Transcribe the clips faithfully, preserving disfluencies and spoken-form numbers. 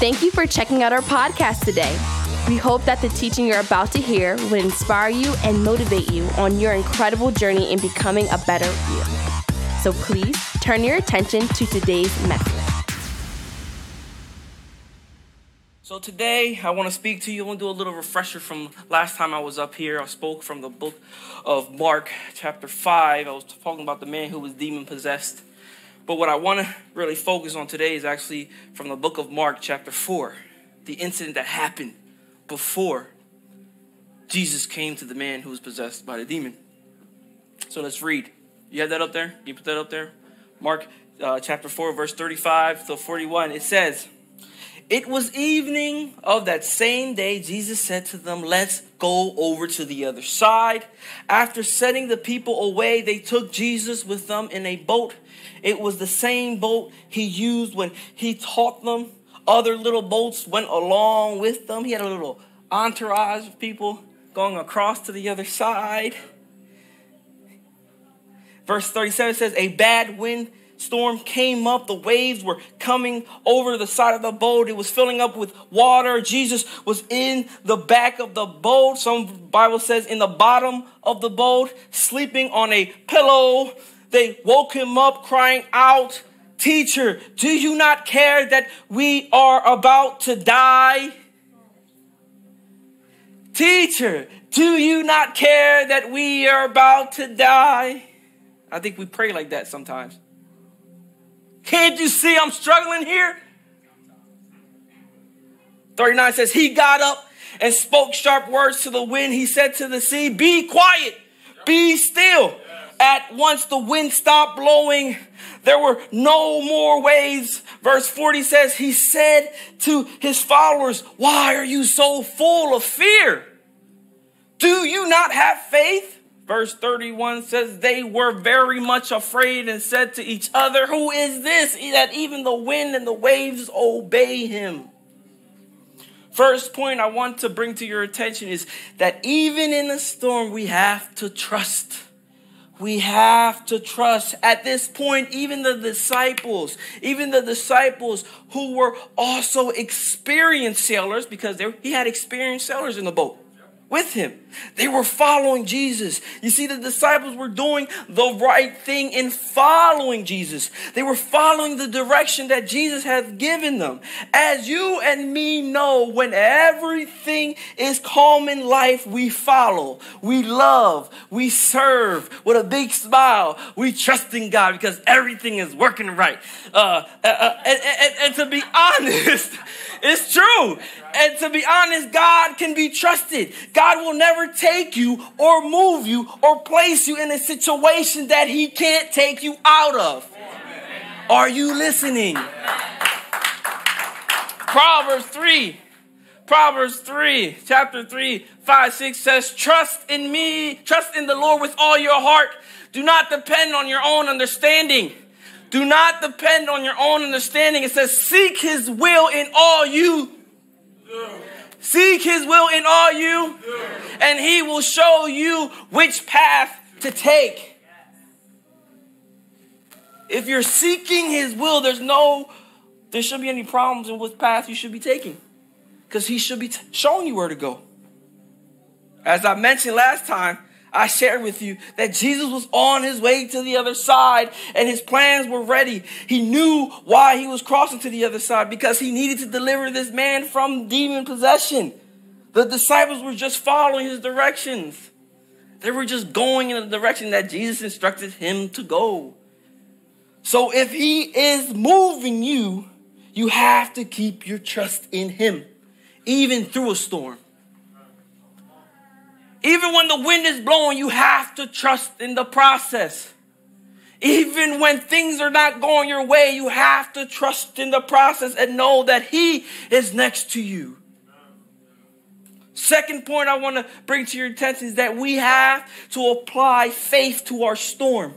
Thank you for checking out our podcast today. We hope that the teaching you're about to hear will inspire you and motivate you on your incredible journey in becoming a better you. So please turn your attention to today's message. So today I want to speak to you. I want to do a little refresher from last time I was up here. I spoke from the book of Mark chapter five. I was talking about the man who was demon possessed. But what I want to really focus on today is actually from the book of Mark chapter four. The incident that happened before Jesus came to the man who was possessed by the demon. So let's read. You have that up there? You put that up there? Mark uh, chapter four, verse thirty-five to forty-one. It says, "It was evening of that same day. Jesus said to them, 'Let's go over to the other side.' After setting the people away, they took Jesus with them in a boat. It was the same boat he used when he taught them. Other little boats went along with them." He had a little entourage of people going across to the other side. Verse thirty-seven says, "A bad windstorm came up. The waves were coming over the side of the boat. It was filling up with water. Jesus was in the back of the boat." Some Bible says in the bottom of the boat, sleeping on a pillow. They woke him up, crying out, "Teacher, do you not care that we are about to die? Teacher, do you not care that we are about to die?" I think we pray like that sometimes. "Can't you see I'm struggling here?" thirty-nine says, "He got up and spoke sharp words to the wind. He said to the sea, 'Be quiet, be still.' At once the wind stopped blowing. There were no more waves." Verse forty says, "He said to his followers, 'Why are you so full of fear? Do you not have faith?' Verse thirty-one says, "They were very much afraid and said to each other, 'Who is this that even the wind and the waves obey him?'" First point I want to bring to your attention is that even in a storm, we have to trust. We have to trust. At this point, even the disciples, even the disciples who were also experienced sailors, because they, he had experienced sailors in the boat with him, they were following Jesus. You see, the disciples were doing the right thing in following Jesus. They were following the direction that Jesus had given them. As you and me know, when everything is calm in life, we follow, we love, we serve with a big smile. We trust in God because everything is working right. Uh, uh, uh, and, and, and to be honest, it's true. And to be honest, God can be trusted. God will never take you or move you or place you in a situation that he can't take you out of. Are you listening? Proverbs three. Proverbs three, chapter three, five, six says, "Trust in me, trust in the Lord with all your heart. Do not depend on your own understanding." Do not depend on your own understanding. It says, "Seek his will in all you do. Seek his will in all you, and he will show you which path to take." If you're seeking his will, there's no, there shouldn't be any problems in which path you should be taking, because he should be t- showing you where to go. As I mentioned last time, I shared with you that Jesus was on his way to the other side and his plans were ready. He knew why he was crossing to the other side, because he needed to deliver this man from demon possession. The disciples were just following his directions. They were just going in the direction that Jesus instructed him to go. So if he is moving you, you have to keep your trust in him, even through a storm. Even when the wind is blowing, you have to trust in the process. Even when things are not going your way, you have to trust in the process and know that he is next to you. Second point I want to bring to your attention is that we have to apply faith to our storm.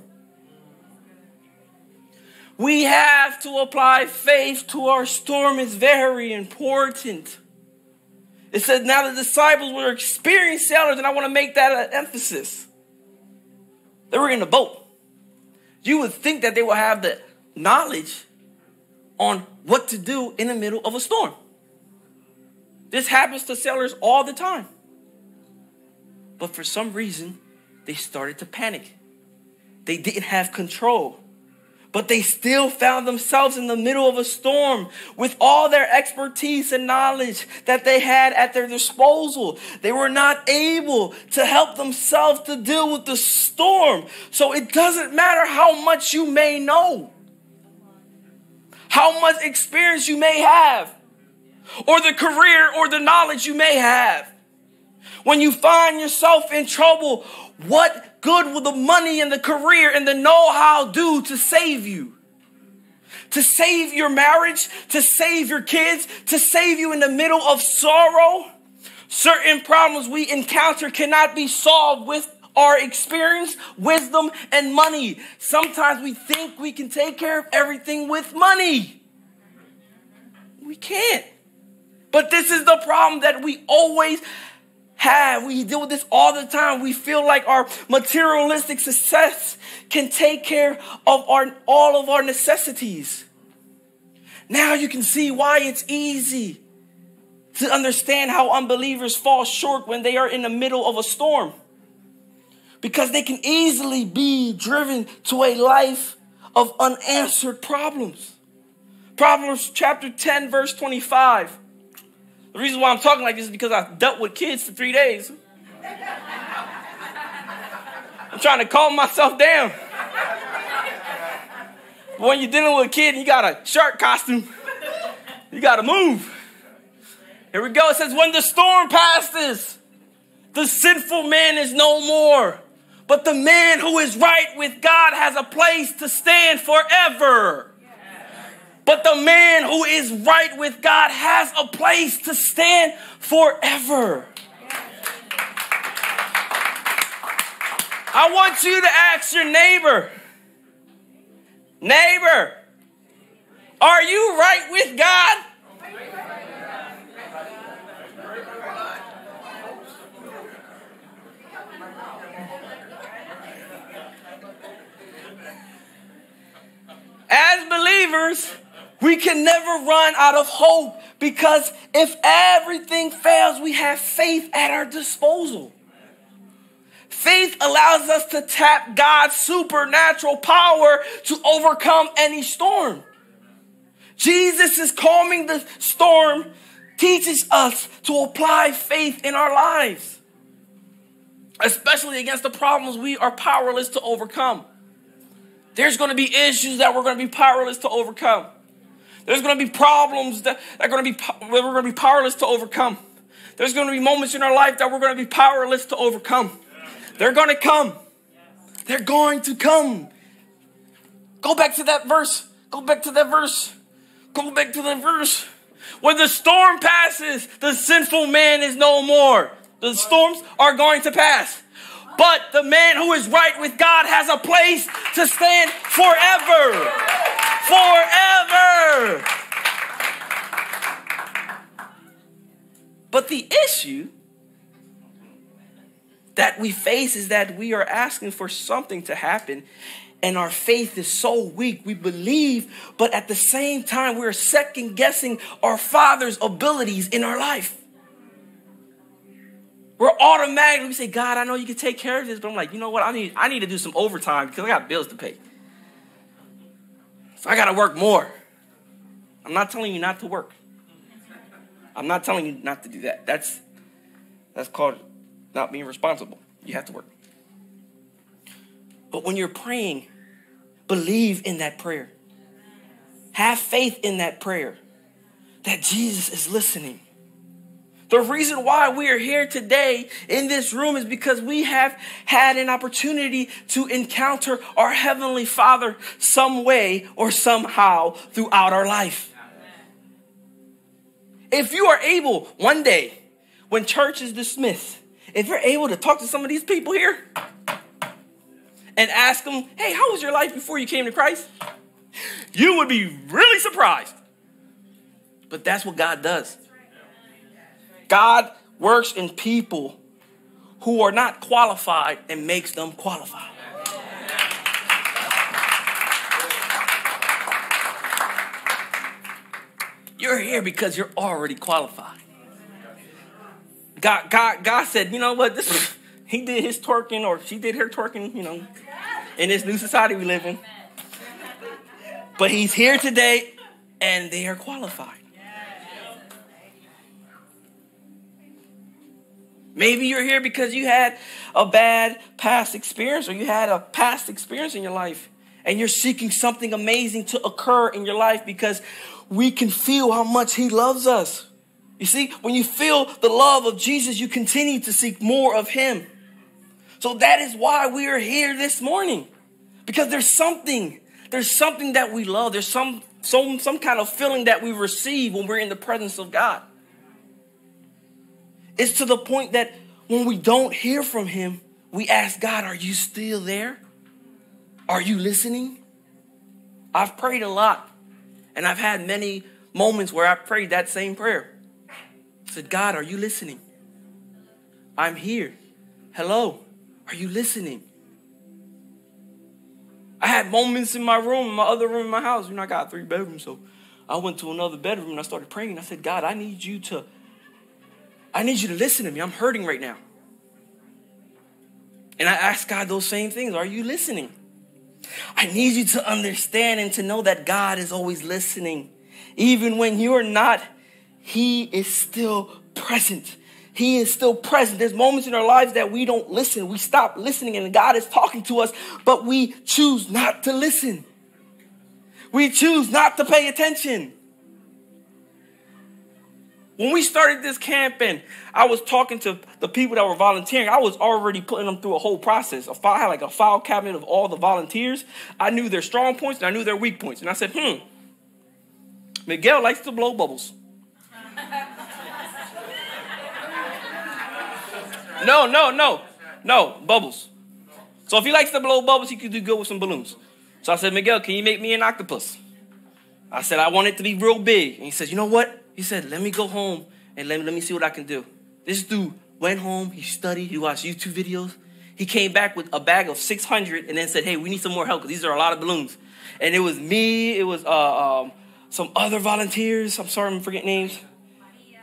We have to apply faith to our storm. It's very important. It says, now the disciples were experienced sailors, and I want to make that an emphasis. They were in the boat. You would think that they would have the knowledge on what to do in the middle of a storm. This happens to sellers all the time. But for some reason, they started to panic. They didn't have control. But they still found themselves in the middle of a storm with all their expertise and knowledge that they had at their disposal. They were not able to help themselves to deal with the storm. So it doesn't matter how much you may know, how much experience you may have, or the career or the knowledge you may have. When you find yourself in trouble, what good will the money and the career and the know-how do to save you? To save your marriage, to save your kids, to save you in the middle of sorrow? Certain problems we encounter cannot be solved with our experience, wisdom, and money. Sometimes we think we can take care of everything with money. We can't. But this is the problem that we always have. We deal with this all the time. We feel like our materialistic success can take care of our, all of our necessities. Now you can see why it's easy to understand how unbelievers fall short when they are in the middle of a storm, because they can easily be driven to a life of unanswered problems. Proverbs chapter ten, verse twenty-five. The reason why I'm talking like this is because I dealt with kids for three days. I'm trying to calm myself down. But when you're dealing with a kid and you got a shark costume, you got to move. Here we go. It says, when the storm passes, the sinful man is no more, but the man who is right with God has a place to stand forever. But the man who is right with God has a place to stand forever. I want you to ask your neighbor, neighbor, are you right with God? As believers, we can never run out of hope, because if everything fails, we have faith at our disposal. Faith allows us to tap God's supernatural power to overcome any storm. Jesus is calming the storm, teaches us to apply faith in our lives, especially against the problems we are powerless to overcome. There's going to be issues that we're going to be powerless to overcome. There's going to be problems that, that, are going to be, that we're going to be powerless to overcome. There's going to be moments in our life that we're going to be powerless to overcome. They're going to come. They're going to come. Go back to that verse. Go back to that verse. Go back to that verse. When the storm passes, the sinful man is no more. The storms are going to pass. But the man who is right with God has a place to stand forever. Forever. But the issue that we face is that we are asking for something to happen, and our faith is so weak. We believe, but at the same time, we're second guessing our Father's abilities in our life. We're automatically, we say, God, I know you can take care of this, but I'm like, you know what? I need, I need to do some overtime because I got bills to pay. So I got to work more. I'm not telling you not to work. I'm not telling you not to do that. That's, that's called not being responsible. You have to work. But when you're praying, believe in that prayer. Have faith in that prayer that Jesus is listening. The reason why we are here today in this room is because we have had an opportunity to encounter our Heavenly Father some way or somehow throughout our life. If you are able one day when church is dismissed, if you're able to talk to some of these people here and ask them, hey, how was your life before you came to Christ? You would be really surprised. But that's what God does. God works in people who are not qualified and makes them qualified. You're here because you're already qualified. God, God, God said, you know what? This he did his twerking, or she did her twerking, you know, in this new society we live in. But he's here today, and they are qualified. Maybe you're here because you had a bad past experience, or you had a past experience in your life, and you're seeking something amazing to occur in your life because we can feel how much he loves us. You see, when you feel the love of Jesus, you continue to seek more of him. So that is why we are here this morning, because there's something, there's something that we love. There's some, some, some kind of feeling that we receive when we're in the presence of God. It's to the point that when we don't hear from him, we ask God, are you still there? Are you listening? I've prayed a lot, and I've had many moments where I prayed that same prayer. I said, God, are you listening? I'm here. Hello, are you listening? I had moments in my room, my other room in my house. You know, I got three bedrooms, so I went to another bedroom and I started praying. I said, God, I need you to I need you to listen to me. I'm hurting right now. And I asked God those same things. Are you listening? I need you to understand and to know that God is always listening. Even when you are not, he is still present. He is still present. There's moments in our lives that we don't listen. We stop listening, and God is talking to us, but we choose not to listen. We choose not to pay attention. When we started this camp and I was talking to the people that were volunteering, I was already putting them through a whole process. A file, I had like a file cabinet of all the volunteers. I knew their strong points and I knew their weak points. And I said, hmm, Miguel likes to blow bubbles. No, no, no, no, bubbles. So if he likes to blow bubbles, he could do good with some balloons. So I said, Miguel, can you make me an octopus? I said, I want it to be real big. And he says, you know what? He said, let me go home and let me, let me see what I can do. This dude went home, he studied, he watched YouTube videos. He came back with a bag of six hundred and then said, hey, we need some more help because these are a lot of balloons. And it was me, it was uh, um, some other volunteers. I'm sorry, I'm forgetting names.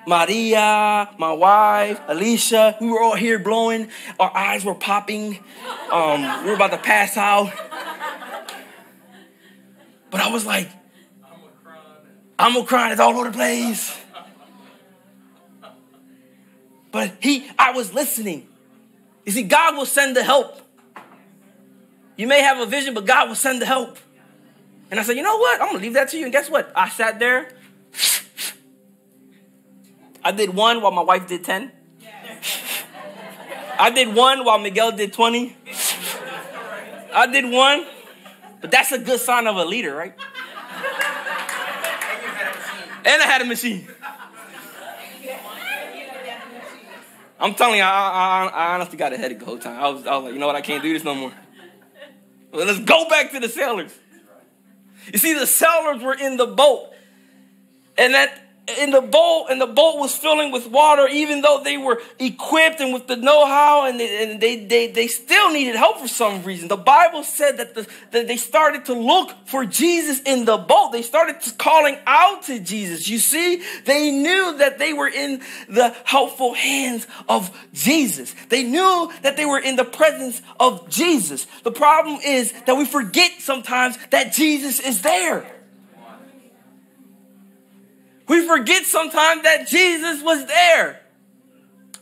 Maria, my wife, Alicia. We were all here blowing. Our eyes were popping. Um, we were about to pass out. But I was like, Omicron is all over the place. But he, I was listening. You see, God will send the help. You may have a vision, but God will send the help. And I said, you know what? I'm going to leave that to you. And guess what? I sat there. I did one while my wife did ten. I did one while Miguel did twenty. I did one. But that's a good sign of a leader, right? And I had a machine. I'm telling you, I, I, I honestly got a headache the whole time. I was, I was like, you know what? I can't do this no more. Well, let's go back to the sailors. You see, the sailors were in the boat, and that in the boat, and the boat was filling with water. Even though they were equipped and with the know-how, and they, and they, they, they still needed help for some reason. The Bible said that, the, that they started to look for Jesus in the boat. They started calling out to Jesus. You see, they knew that they were in the helpful hands of Jesus. They knew that they were in the presence of Jesus. The problem is that we forget sometimes that Jesus is there. We forget sometimes that Jesus was there.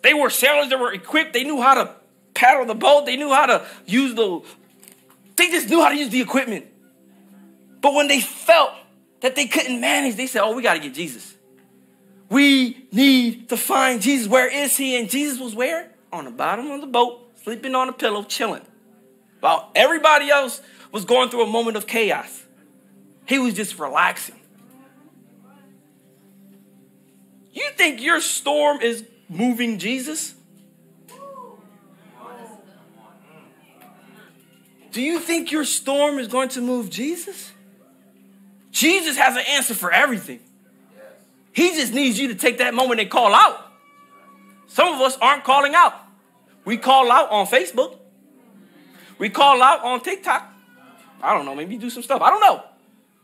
They were sailors that were equipped. They knew how to paddle the boat. They knew how to use the, they just knew how to use the equipment. But when they felt that they couldn't manage, they said, oh, we got to get Jesus. We need to find Jesus. Where is he? And Jesus was where? On the bottom of the boat, sleeping on a pillow, chilling. While everybody else was going through a moment of chaos, he was just relaxing. You think your storm is moving Jesus? Do you think your storm is going to move Jesus? Jesus has an answer for everything. He just needs you to take that moment and call out. Some of us aren't calling out. We call out on Facebook. We call out on TikTok. I don't know, maybe do some stuff. I don't know.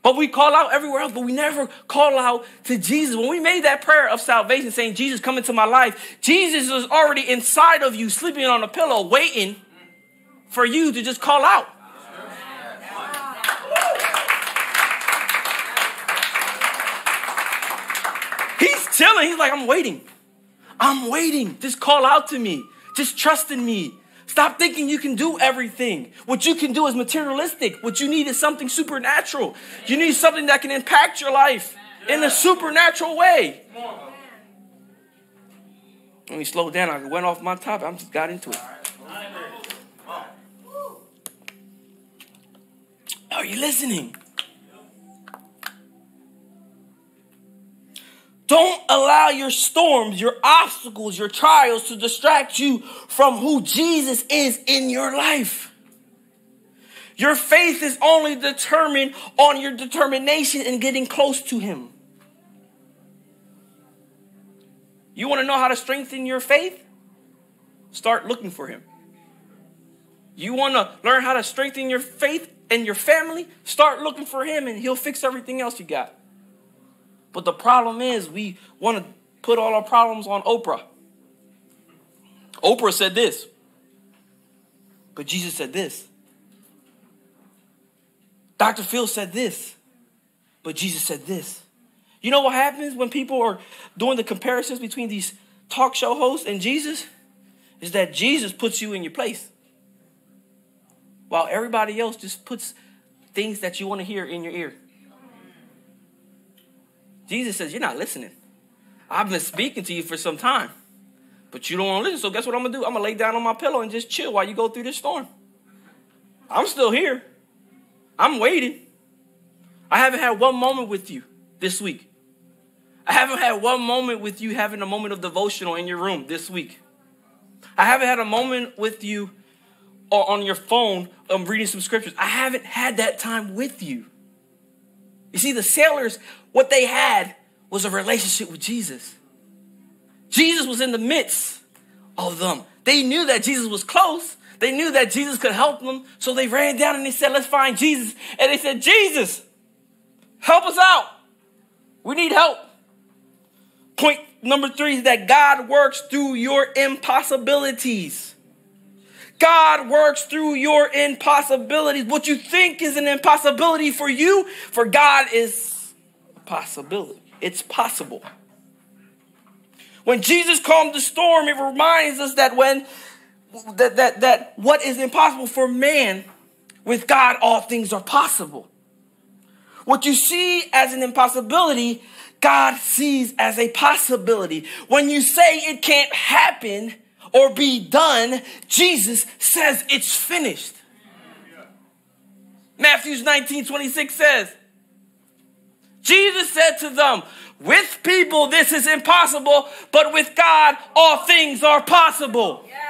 But we call out everywhere else, but we never call out to Jesus. When we made that prayer of salvation saying, Jesus, come into my life, Jesus is already inside of you, sleeping on a pillow, waiting for you to just call out. He's chilling. He's like, I'm waiting. I'm waiting. Just call out to me. Just trust in me. Stop thinking you can do everything. What you can do is materialistic. What you need is something supernatural. You need something that can impact your life in a supernatural way. Let me slow down. I went off my topic. I just got into it. Are you listening? Don't allow your storms, your obstacles, your trials to distract you from who Jesus is in your life. Your faith is only determined on your determination in getting close to him. You want to know how to strengthen your faith? Start looking for him. You want to learn how to strengthen your faith and your family? Start looking for him and he'll fix everything else you got. But the problem is we want to put all our problems on Oprah. Oprah said this, but Jesus said this. Doctor Phil said this, but Jesus said this. You know what happens when people are doing the comparisons between these talk show hosts and Jesus? Is that Jesus puts you in your place, while everybody else just puts things that you want to hear in your ear. Jesus says, you're not listening. I've been speaking to you for some time, but you don't want to listen. So guess what I'm going to do? I'm going to lay down on my pillow and just chill while you go through this storm. I'm still here. I'm waiting. I haven't had one moment with you this week. I haven't had one moment with you having a moment of devotional in your room this week. I haven't had a moment with you or on your phone um, reading some scriptures. I haven't had that time with you. You see, the sailors, what they had was a relationship with Jesus. Jesus was in the midst of them. They knew that Jesus was close. They knew that Jesus could help them. So they ran down and they said, let's find Jesus. And they said, Jesus, help us out. We need help. Point number three is that God works through your impossibilities. God works through your impossibilities. What you think is an impossibility for you, for God is a possibility. It's possible. When Jesus calmed the storm, it reminds us that when that that that what is impossible for man, with God all things are possible. What you see as an impossibility, God sees as a possibility. When you say it can't happen or be done, Jesus says it's finished. Yeah. Matthew nineteen twenty-six says, Jesus said to them, with people this is impossible, but with God all things are possible. Yeah.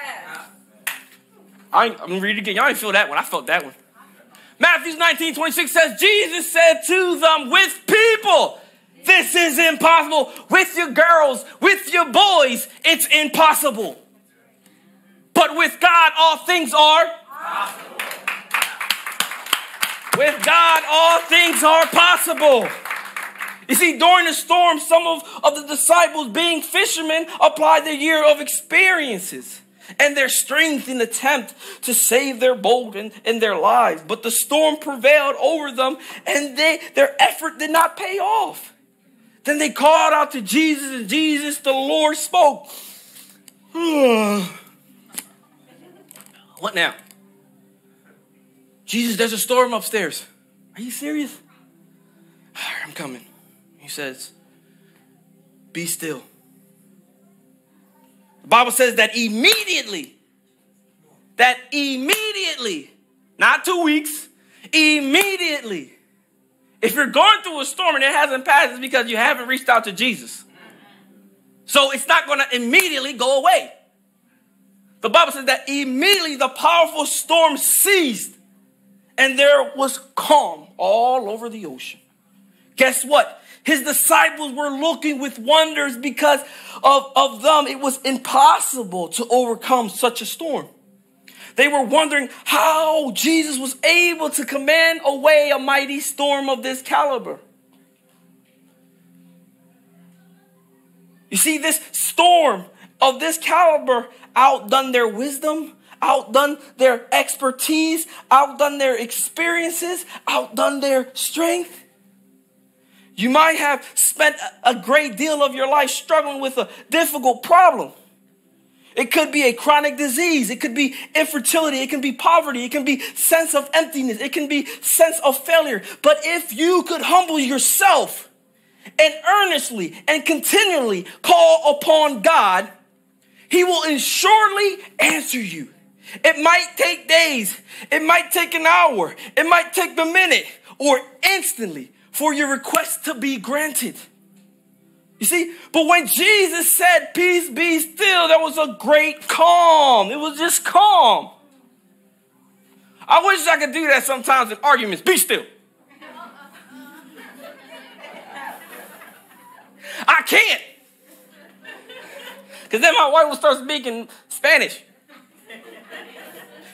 I I'm going to read it again. Y'all didn't feel that one. I felt that one. Matthew nineteen twenty-six says, Jesus said to them, with people this is impossible. With your girls, with your boys, it's impossible. But with God, all things are possible. With God, all things are possible. You see, during the storm, some of, of the disciples, being fishermen, applied their year of experiences and their strength in attempt to save their boat and, and their lives. But the storm prevailed over them, and they, their effort did not pay off. Then they called out to Jesus, and Jesus, the Lord, spoke. What now? Jesus, there's a storm upstairs. Are you serious? All right, I'm coming. He says, be still. The Bible says that immediately, that immediately, not two weeks, immediately. If you're going through a storm and it hasn't passed, it's because you haven't reached out to Jesus. So it's not going to immediately go away. The Bible says that immediately the powerful storm ceased and there was calm all over the ocean. Guess what? His disciples were looking with wonders because of, of them. It was impossible to overcome such a storm. They were wondering how Jesus was able to command away a mighty storm of this caliber. You see, this storm of this caliber outdone their wisdom, outdone their expertise, outdone their experiences, outdone their strength. You might have spent a great deal of your life struggling with a difficult problem. It could be a chronic disease. It could be infertility. It can be poverty. It can be sense of emptiness. It can be sense of failure. But if you could humble yourself and earnestly and continually call upon God, He will surely answer you. It might take days. It might take an hour. It might take a minute or instantly for your request to be granted. You see, but when Jesus said, "Peace be still," there was a great calm. It was just calm. I wish I could do that sometimes in arguments. Be still. I can't. Because then my wife will start speaking Spanish.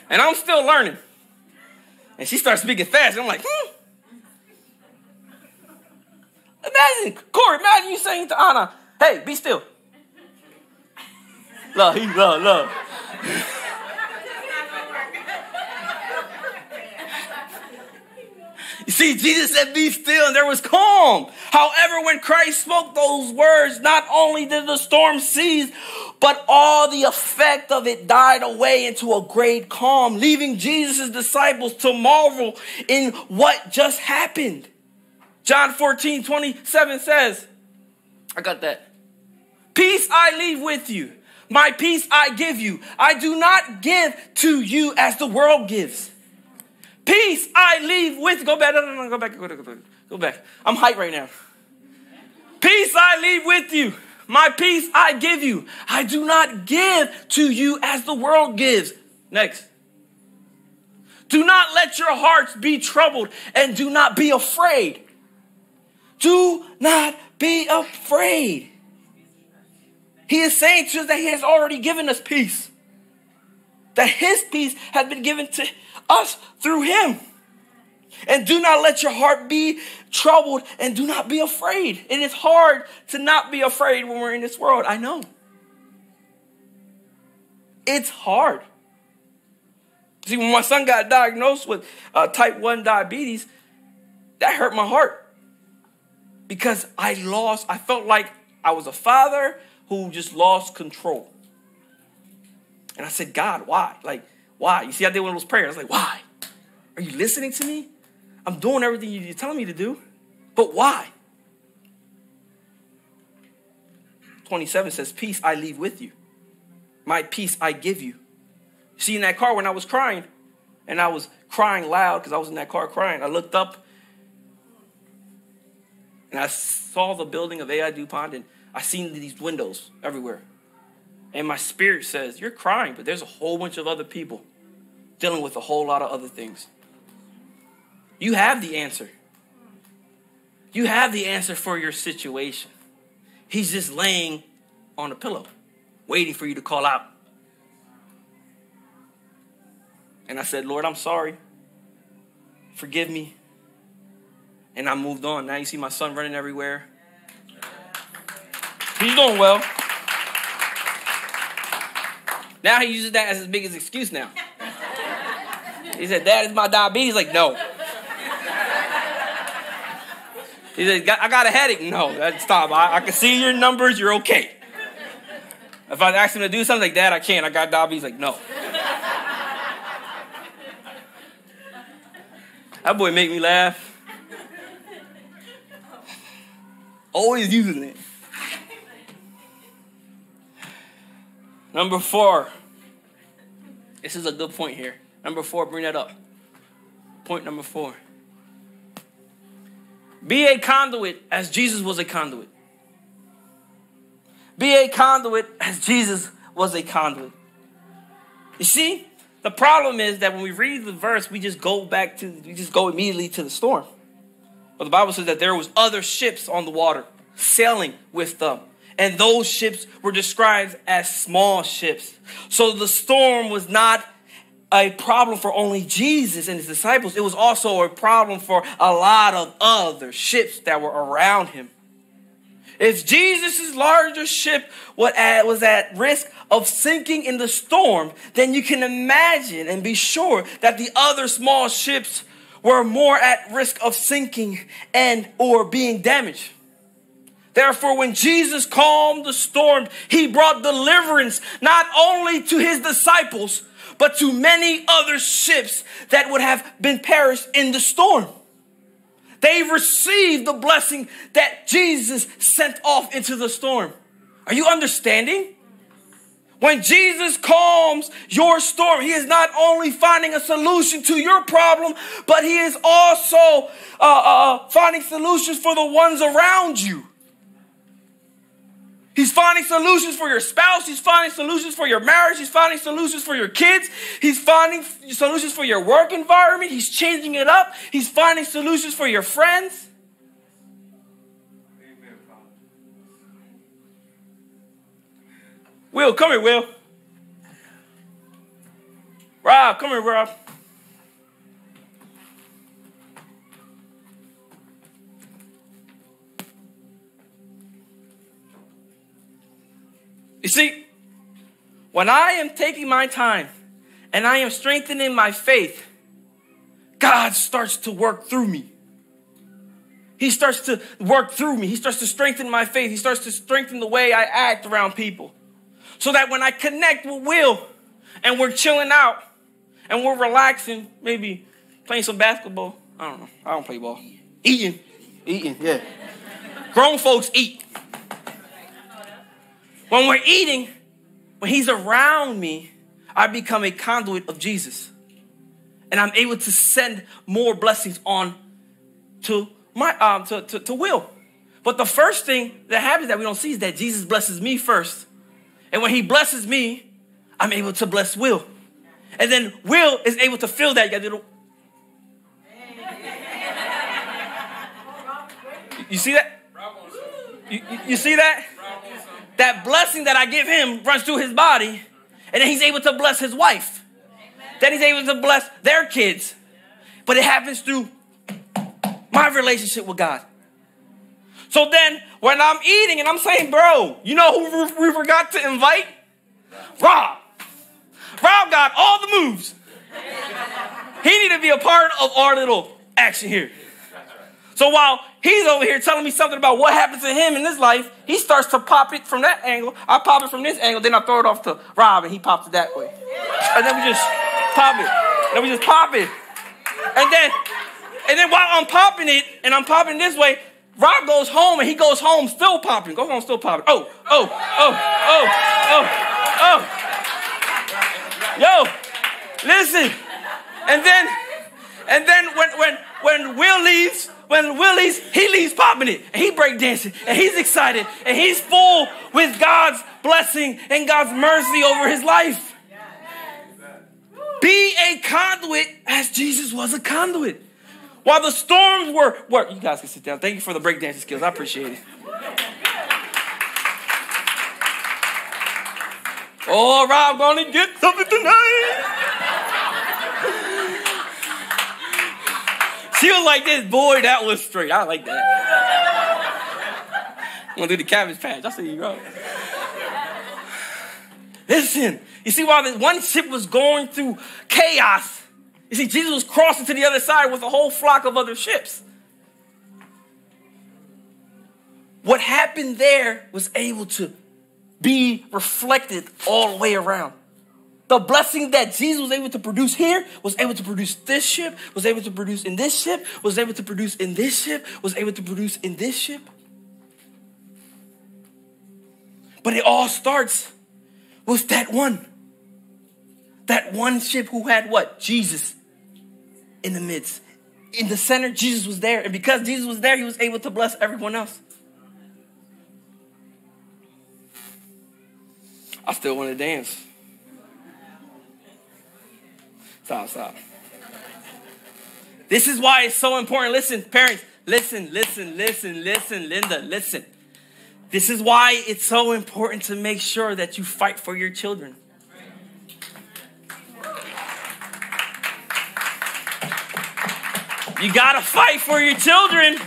And I'm still learning. And she starts speaking fast. And I'm like, hmm. Imagine, Corey, imagine you saying to Anna, "Hey, be still." Love, he love, love. You see, Jesus said, "Be still," and there was calm. However, when Christ spoke those words, not only did the storm cease, but all the effect of it died away into a great calm, leaving Jesus' disciples to marvel in what just happened. John fourteen twenty-seven says, I got that. "Peace I leave with you. My peace I give you. I do not give to you as the world gives. Peace I leave with you." Go back. No, no, no. Go back. Go back. Go back. Go back. I'm hyped right now. "Peace I leave with you. My peace I give you. I do not give to you as the world gives." Next. "Do not let your hearts be troubled and do not be afraid." Do not be afraid. He is saying to us that He has already given us peace. That His peace has been given to us through Him. And do not let your heart be troubled and do not be afraid. It is hard to not be afraid when we're in this world. I know. It's hard. See, when my son got diagnosed with uh, type one diabetes, that hurt my heart. Because I lost, I felt like I was a father who just lost control. And I said, "God, why? Like, why?" You see, I did one of those prayers. I was like, "Why? Are you listening to me? I'm doing everything you're telling me to do. But why?" twenty-seven says, "Peace I leave with you. My peace I give you." See, in that car when I was crying, and I was crying loud because I was in that car crying, I looked up. And I saw the building of A I DuPont, and I seen these windows everywhere. And my spirit says, "You're crying, but there's a whole bunch of other people dealing with a whole lot of other things. You have the answer. You have the answer for your situation. He's just laying on a pillow, waiting for you to call out." And I said, "Lord, I'm sorry. Forgive me." And I moved on. Now you see my son running everywhere. He's doing well. Now he uses that as his biggest excuse now. He said, "Dad, it's my diabetes." Like, no. He said, I got a headache. No, stop. I, I can see your numbers. You're okay. If I ask him to do something, like, "Dad, I can't. I got diabetes." Like, no. That boy make me laugh. Always using it. Number four. This is a good point here. Number four, bring that up. Point number four. Be a conduit as Jesus was a conduit. Be a conduit as Jesus was a conduit. You see, the problem is that when we read the verse, we just go back to, we just go immediately to the storm. But the Bible says that there was other ships on the water sailing with them. And those ships were described as small ships. So the storm was not a problem for only Jesus and his disciples. It was also a problem for a lot of other ships that were around him. If Jesus' larger ship was at risk of sinking in the storm, then you can imagine and be sure that the other small ships were more at risk of sinking and or being damaged. Therefore, when Jesus calmed the storm, he brought deliverance not only to his disciples, but to many other ships that would have been perished in the storm. They received the blessing that Jesus sent off into the storm. Are you understanding? When Jesus calms your storm, he is not only finding a solution to your problem, but he is also uh, uh, finding solutions for the ones around you. He's finding solutions for your spouse. He's finding solutions for your marriage. He's finding solutions for your kids. He's finding solutions for your work environment. He's changing it up. He's finding solutions for your friends. Amen. Will, come here, Will. Rob, come here, Rob. You see, when I am taking my time and I am strengthening my faith, God starts to work through me. He starts to work through me. He starts to strengthen my faith. He starts to strengthen the way I act around people. So that when I connect with Will and we're chilling out and we're relaxing, maybe playing some basketball. I don't know. I don't play ball. Eating. Eating, yeah. Grown folks eat. When we're eating, when he's around me, I become a conduit of Jesus. And I'm able to send more blessings on to my um to, to, to Will. But the first thing that happens that we don't see is that Jesus blesses me first. And when he blesses me, I'm able to bless Will. And then Will is able to feel that. You, gotta do the... you see that? You, you, you see that? That blessing that I give him runs through his body, and then he's able to bless his wife. Amen. Then he's able to bless their kids. But it happens through my relationship with God. So then when I'm eating and I'm saying, bro, you know who we forgot to invite? Rob. Rob got all the moves. He needs to be a part of our little action here. So while he's over here telling me something about what happened to him in his life, he starts to pop it from that angle. I pop it from this angle. Then I throw it off to Rob and he pops it that way. And then we just pop it. Then we just pop it. And then, and then while I'm popping it and I'm popping this way, Rob goes home and he goes home still popping. Go home still popping. Oh, oh, oh, oh, oh, oh. Yo, listen. And then, and then when, when, when Will leaves, When Willie's, he leaves popping it, and he break dancing, and he's excited, and he's full with God's blessing and God's mercy over his life. Be a conduit as Jesus was a conduit. While the storms were, were you guys can sit down. Thank you for the break dancing skills. I appreciate it. Oh, Rob, gonna get something tonight. She was like this, boy, that was straight. I like that. I'm going to do the cabbage patch. I see you, bro. Listen, you see, while this one ship was going through chaos, you see, Jesus was crossing to the other side with a whole flock of other ships. What happened there was able to be reflected all the way around. The blessing that Jesus was able to produce here was able to produce this ship, was able to produce in this ship, was able to produce in this ship, was able to produce in this ship. But it all starts with that one. That one ship who had what? Jesus in the midst. In the center, Jesus was there. And because Jesus was there, he was able to bless everyone else. I still want to dance. Stop, stop. This is why it's so important. Listen, parents, listen, listen, listen, listen, Linda, listen. This is why it's so important to make sure that you fight for your children. You gotta fight for your children.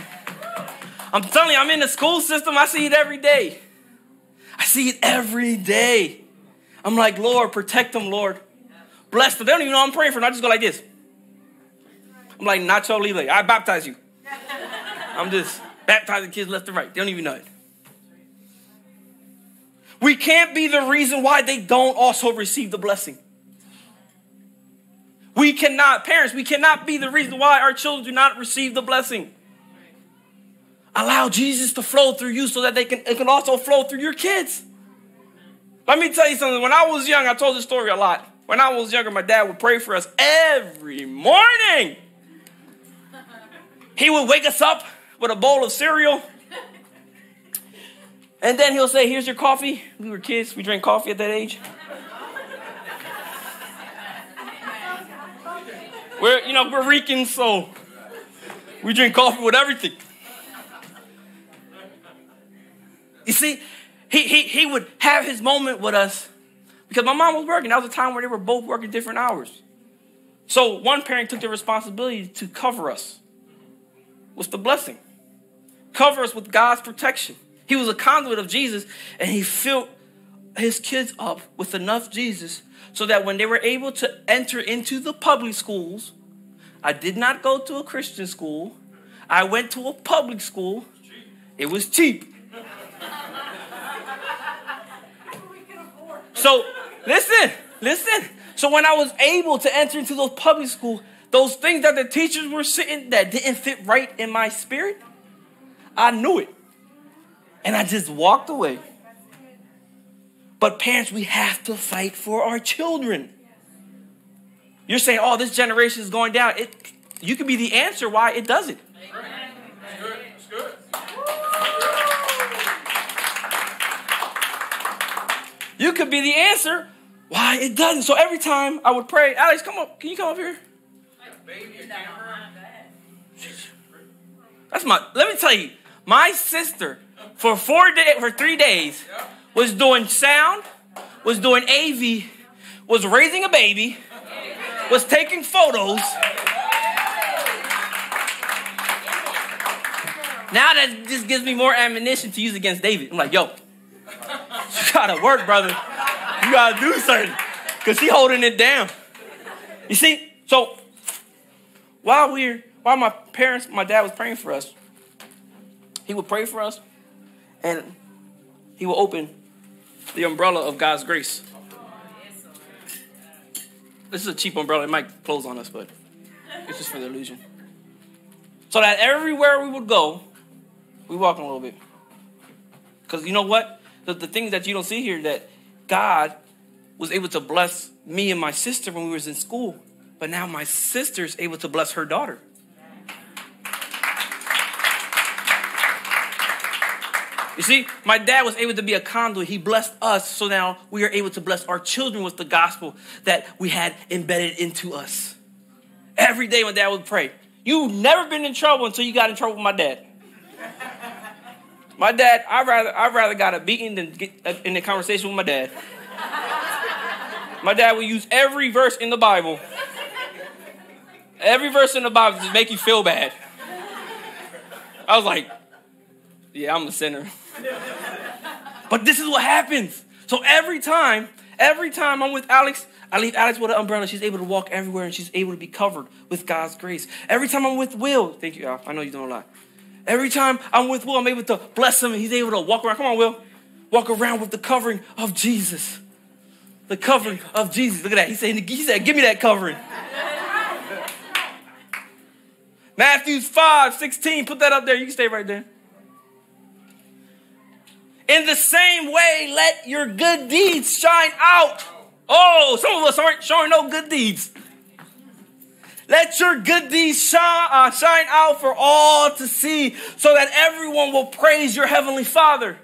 I'm telling you, I'm in the school system. I see it every day. I see it every day. I'm like, Lord, protect them, Lord. Bless them. They don't even know I'm praying for them. I just go like this. I'm like, Nacho Lele, I baptize you. I'm just baptizing kids left and right. They don't even know it. We can't be the reason why they don't also receive the blessing. We cannot, parents, we cannot be the reason why our children do not receive the blessing. Allow Jesus to flow through you so that they can, it can also flow through your kids. Let me tell you something. When I was young, I told this story a lot. When I was younger, my dad would pray for us every morning. He would wake us up with a bowl of cereal. And then he'll say, here's your coffee. We were kids. We drank coffee at that age. We're, you know, we're Rican, so we drink coffee with everything. You see, he, he, he would have his moment with us because my mom was working. That was a time where they were both working different hours. So one parent took the responsibility to cover us. What's the blessing? Cover us with God's protection. He was a conduit of Jesus, and he filled his kids up with enough Jesus so that when they were able to enter into the public schools, I did not go to a Christian school. I went to a public school. It was cheap. So listen, listen. So when I was able to enter into those public schools, those things that the teachers were sitting that didn't fit right in my spirit, I knew it. And I just walked away. But parents, we have to fight for our children. You're saying, oh, this generation is going down. It, you could be the answer why it doesn't. Amen. That's good. That's good. You could be the answer why it doesn't. So every time I would pray, Alex, come up. Can you come up here? That's my, let me tell you, my sister for four days, for three days was doing sound, was doing A V, was raising a baby, was taking photos. Now that just gives me more ammunition to use against David. I'm like, yo, you gotta work, brother. You gotta do something. Cause she holding it down. You see, so while we're while my parents, my dad was praying for us, he would pray for us, and he will open the umbrella of God's grace. This is a cheap umbrella. It might close on us, but it's just for the illusion. So that everywhere we would go, we walk in a little bit. Because you know what? The, the things that you don't see here, that God was able to bless me and my sister when we was in school. But now my sister's able to bless her daughter. You see, my dad was able to be a conduit. He blessed us, so now we are able to bless our children with the gospel that we had embedded into us. Every day my dad would pray. You've never been in trouble until you got in trouble with my dad. My dad, I'd rather, I'd rather got a beating than get in a conversation with my dad. My dad would use every verse in the Bible. Every verse in the Bible to make you feel bad. I was like, yeah, I'm a sinner. But this is what happens. So every time, every time I'm with Alex, I leave Alex with an umbrella. She's able to walk everywhere, and she's able to be covered with God's grace. Every time I'm with Will, thank you, Al, I know you don't lie. Every time I'm with Will, I'm able to bless him, and he's able to walk around. Come on, Will. Walk around with the covering of Jesus. The covering of Jesus. Look at that. He said, he said give me that covering. Matthew five sixteen, put that up there. You can stay right there. In the same way, let your good deeds shine out. Oh, some of us aren't showing no good deeds. Let your good deeds shine out for all to see so that everyone will praise your heavenly Father.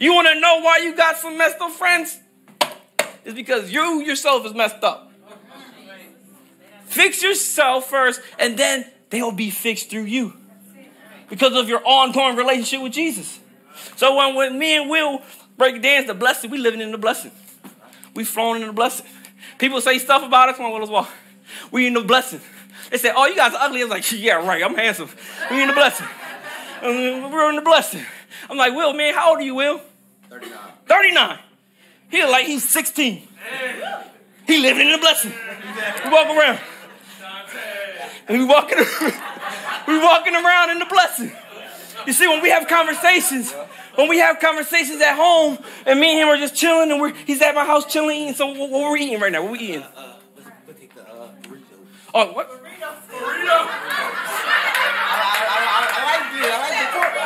You want to know why you got some messed up friends? It's because you yourself is messed up. Fix yourself first, and then they'll be fixed through you because of your ongoing relationship with Jesus. So when, when me and Will break dance, the blessing, we living in the blessing. We flowing in the blessing. People say stuff about us. Come on, Will's walk. We in the blessing. They said, oh, you guys are ugly. I was like, yeah, right. I'm handsome. We're in the blessing. We're in the blessing. I'm like, Will, man, how old are you, Will? thirty-nine. thirty-nine. He was like, he's sixteen. He living in the blessing. We walk around. And we walking, we walking around in the blessing. You see, when we have conversations, when we have conversations at home, and me and him are just chilling, and we're he's at my house chilling, eating. So what, what we're eating right now? What we eating? Uh, uh, let's, let's take the uh, burrito. Oh, what? Burrito. Burrito. I like it. I like the pork.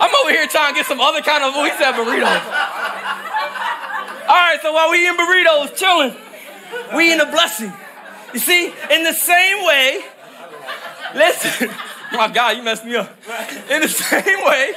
I'm over here trying to get some other kind of. Oh, he said burrito. All right, so while we eating burritos, chilling, we in a blessing. You see, in the same way, listen, my God, you messed me up. In the same way,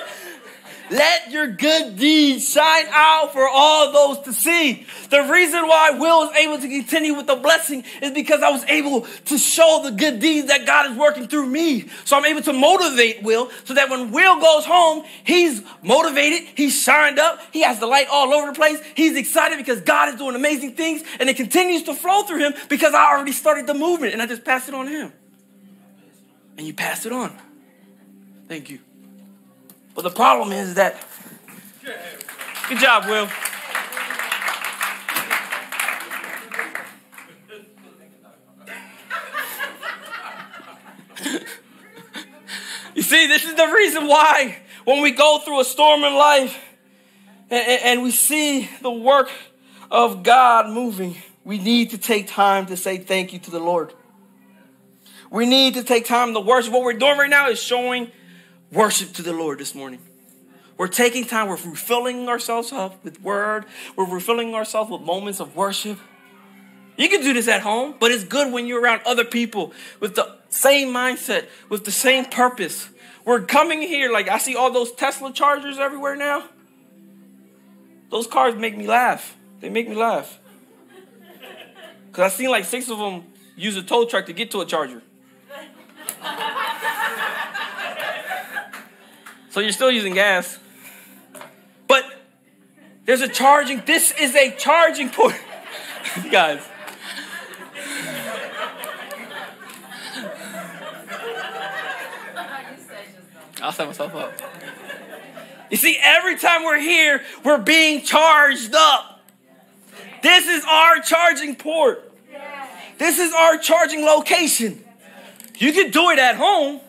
let your good deeds shine out for all those to see. The reason why Will was able to continue with the blessing is because I was able to show the good deeds that God is working through me. So I'm able to motivate Will so that when Will goes home, he's motivated, he's shined up, he has the light all over the place, he's excited because God is doing amazing things, and it continues to flow through him because I already started the movement and I just passed it on to him. And you pass it on. Thank you. But the problem is that, good job, Will. You see, this is the reason why when we go through a storm in life and, and, and we see the work of God moving, we need to take time to say thank you to the Lord. We need to take time to worship. What we're doing right now is showing worship to the Lord this morning. We're taking time. We're refilling ourselves up with word. We're refilling ourselves with moments of worship. You can do this at home, but it's good when you're around other people with the same mindset, with the same purpose. We're coming here. Like, I see all those Tesla chargers everywhere now. Those cars make me laugh. They make me laugh. Because I've seen like six of them use a tow truck to get to a charger. So you're still using gas. But there's a charging. This is a charging port. Guys. I'll set myself up. You see, every time we're here, we're being charged up. This is our charging port. This is our charging location. You can do it at home.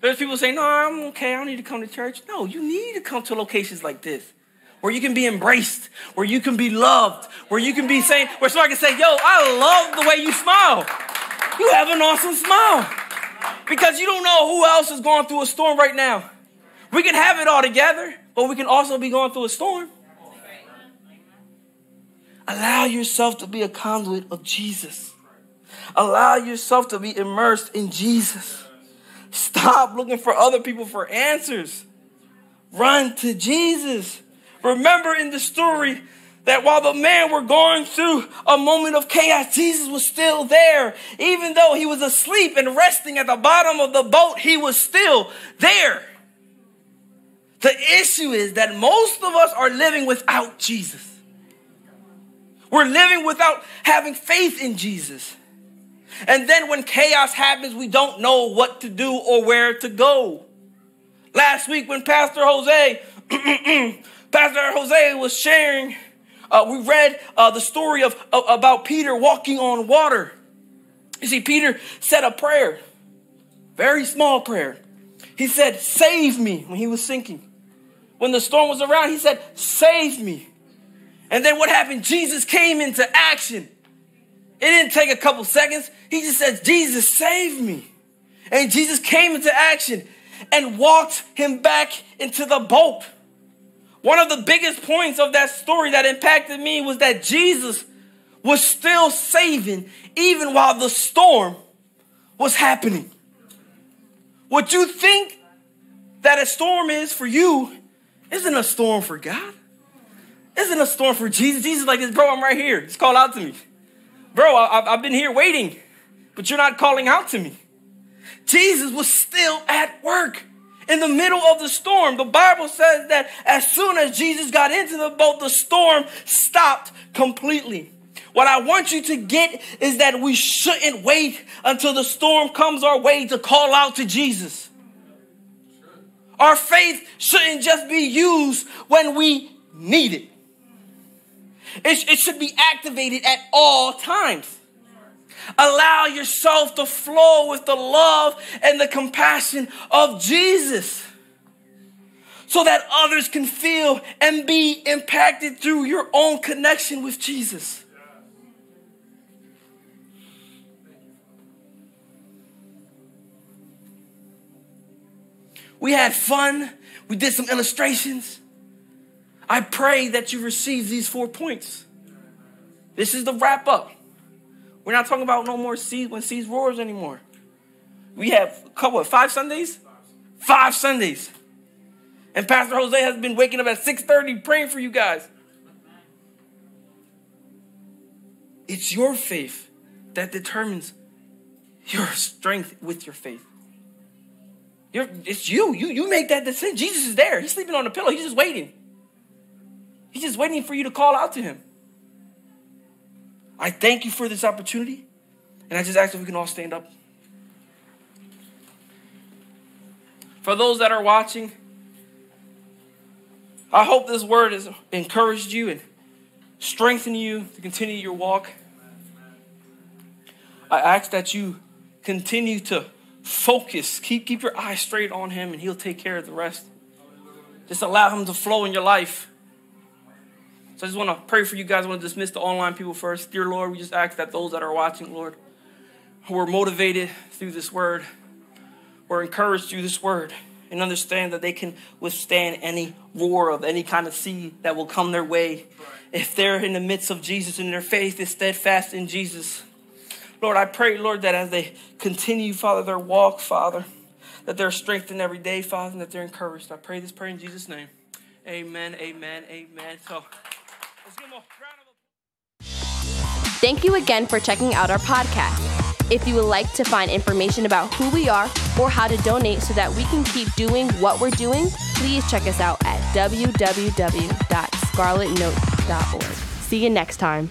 There's people saying, no, I'm okay. I don't need to come to church. No, you need to come to locations like this where you can be embraced, where you can be loved, where you can be saying, where someone can say, yo, I love the way you smile. You have an awesome smile because you don't know who else is going through a storm right now. We can have it all together, but we can also be going through a storm. Allow yourself to be a conduit of Jesus. Allow yourself to be immersed in Jesus. Stop looking for other people for answers. Run to Jesus. Remember in the story that while the men were going through a moment of chaos, Jesus was still there. Even though he was asleep and resting at the bottom of the boat, he was still there. The issue is that most of us are living without Jesus. We're living without having faith in Jesus. And then when chaos happens, we don't know what to do or where to go. Last week when Pastor Jose, Pastor Jose was sharing, uh, we read uh, the story of uh, about Peter walking on water. You see, Peter said a prayer, very small prayer. He said, save me, when he was sinking. When the storm was around, he said, save me. And then what happened? Jesus came into action. It didn't take a couple seconds. He just says, Jesus, save me. And Jesus came into action and walked him back into the boat. One of the biggest points of that story that impacted me was that Jesus was still saving even while the storm was happening. What you think that a storm is for you isn't a storm for God. Isn't a storm for Jesus. Jesus is like, this, bro, I'm right here. Just call out to me. Bro, I've been here waiting, but you're not calling out to me. Jesus was still at work in the middle of the storm. The Bible says that as soon as Jesus got into the boat, the storm stopped completely. What I want you to get is that we shouldn't wait until the storm comes our way to call out to Jesus. Our faith shouldn't just be used when we need it. It, it should be activated at all times. Allow yourself to flow with the love and the compassion of Jesus so that others can feel and be impacted through your own connection with Jesus. We had fun. We did some illustrations. I pray that you receive these four points. This is the wrap up. We're not talking about no more seas when seas roars anymore. We have a couple of five Sundays? Five Sundays. And Pastor Jose has been waking up at six thirty praying for you guys. It's your faith that determines your strength with your faith. You're, it's you. You. You make that decision. Jesus is there. He's sleeping on the pillow. He's just waiting. He's just waiting for you to call out to him. I thank you for this opportunity. And I just ask if we can all stand up. For those that are watching, I hope this word has encouraged you and strengthened you to continue your walk. I ask that you continue to focus. Keep, keep your eyes straight on him and he'll take care of the rest. Just allow him to flow in your life. So I just want to pray for you guys. I want to dismiss the online people first. Dear Lord, we just ask that those that are watching, Lord, who are motivated through this word, who are encouraged through this word, and understand that they can withstand any roar of any kind of sea that will come their way. If they're in the midst of Jesus and their faith is steadfast in Jesus. Lord, I pray, Lord, that as they continue, Father, their walk, Father, that they're strengthened every day, Father, and that they're encouraged. I pray this prayer in Jesus' name. Amen, amen, amen. So let's give them a round of applause. Thank you again for checking out our podcast. If you would like to find information about who we are or how to donate so that we can keep doing what we're doing, please check us out at w w w dot scarlet note dot org. See you next time.